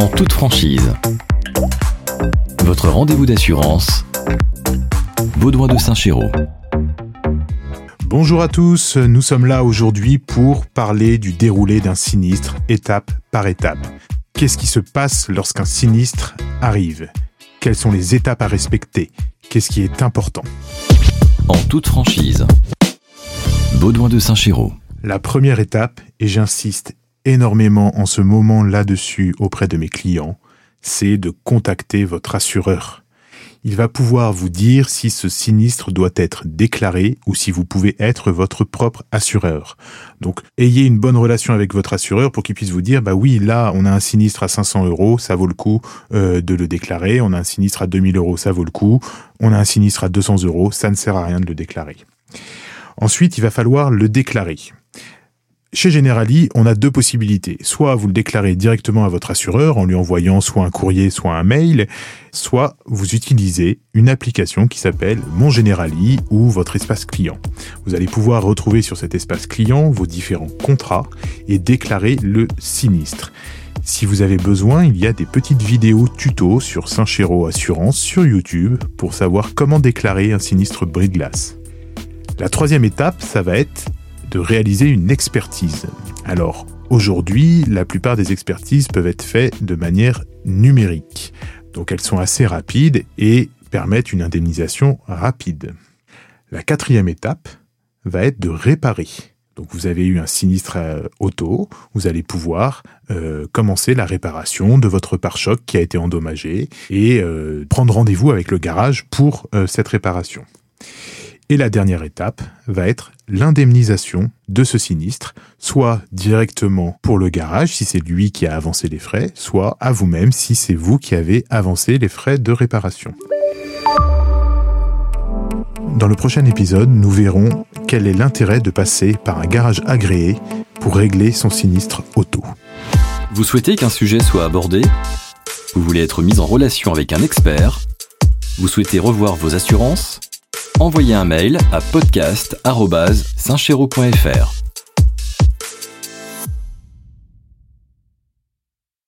en toute franchise. Votre rendez-vous d'assurance, Baudouin de Saint-Chéraud. Bonjour à tous, nous sommes là aujourd'hui pour parler du déroulé d'un sinistre étape par étape. Qu'est-ce qui se passe lorsqu'un sinistre arrive ? Quelles sont les étapes à respecter ? Qu'est-ce qui est important ? En toute franchise, Baudouin de Saint-Chéraud. La première étape, et j'insiste énormément en ce moment là-dessus auprès de mes clients, c'est de contacter votre assureur. Il va pouvoir vous dire si ce sinistre doit être déclaré ou si vous pouvez être votre propre assureur. Donc, ayez une bonne relation avec votre assureur pour qu'il puisse vous dire « bah oui, là, on a un sinistre à 500 €, ça vaut le coup de le déclarer. On a un sinistre à 2000 €, ça vaut le coup. On a un sinistre à 200 €, ça ne sert à rien de le déclarer. » Ensuite, il va falloir le déclarer. Chez Generali, on a deux possibilités. Soit vous le déclarez directement à votre assureur en lui envoyant soit un courrier, soit un mail, soit vous utilisez une application qui s'appelle Mon Generali ou votre espace client. Vous allez pouvoir retrouver sur cet espace client vos différents contrats et déclarer le sinistre. Si vous avez besoin, il y a des petites vidéos tuto sur Saint-Chéreau Assurance sur YouTube pour savoir comment déclarer un sinistre bris de glace. La troisième étape, ça va être de réaliser une expertise. Alors, aujourd'hui, la plupart des expertises peuvent être faites de manière numérique. Donc, elles sont assez rapides et permettent une indemnisation rapide. La quatrième étape va être de réparer. Donc, vous avez eu un sinistre auto, vous allez pouvoir commencer la réparation de votre pare-choc qui a été endommagé et prendre rendez-vous avec le garage pour cette réparation. Et la dernière étape va être l'indemnisation de ce sinistre, soit directement pour le garage, si c'est lui qui a avancé les frais, soit à vous-même, si c'est vous qui avez avancé les frais de réparation. Dans le prochain épisode, nous verrons quel est l'intérêt de passer par un garage agréé pour régler son sinistre auto. Vous souhaitez qu'un sujet soit abordé ? Vous voulez être mis en relation avec un expert ? Vous souhaitez revoir vos assurances ? Envoyez un mail à podcast@saintchéreau.fr.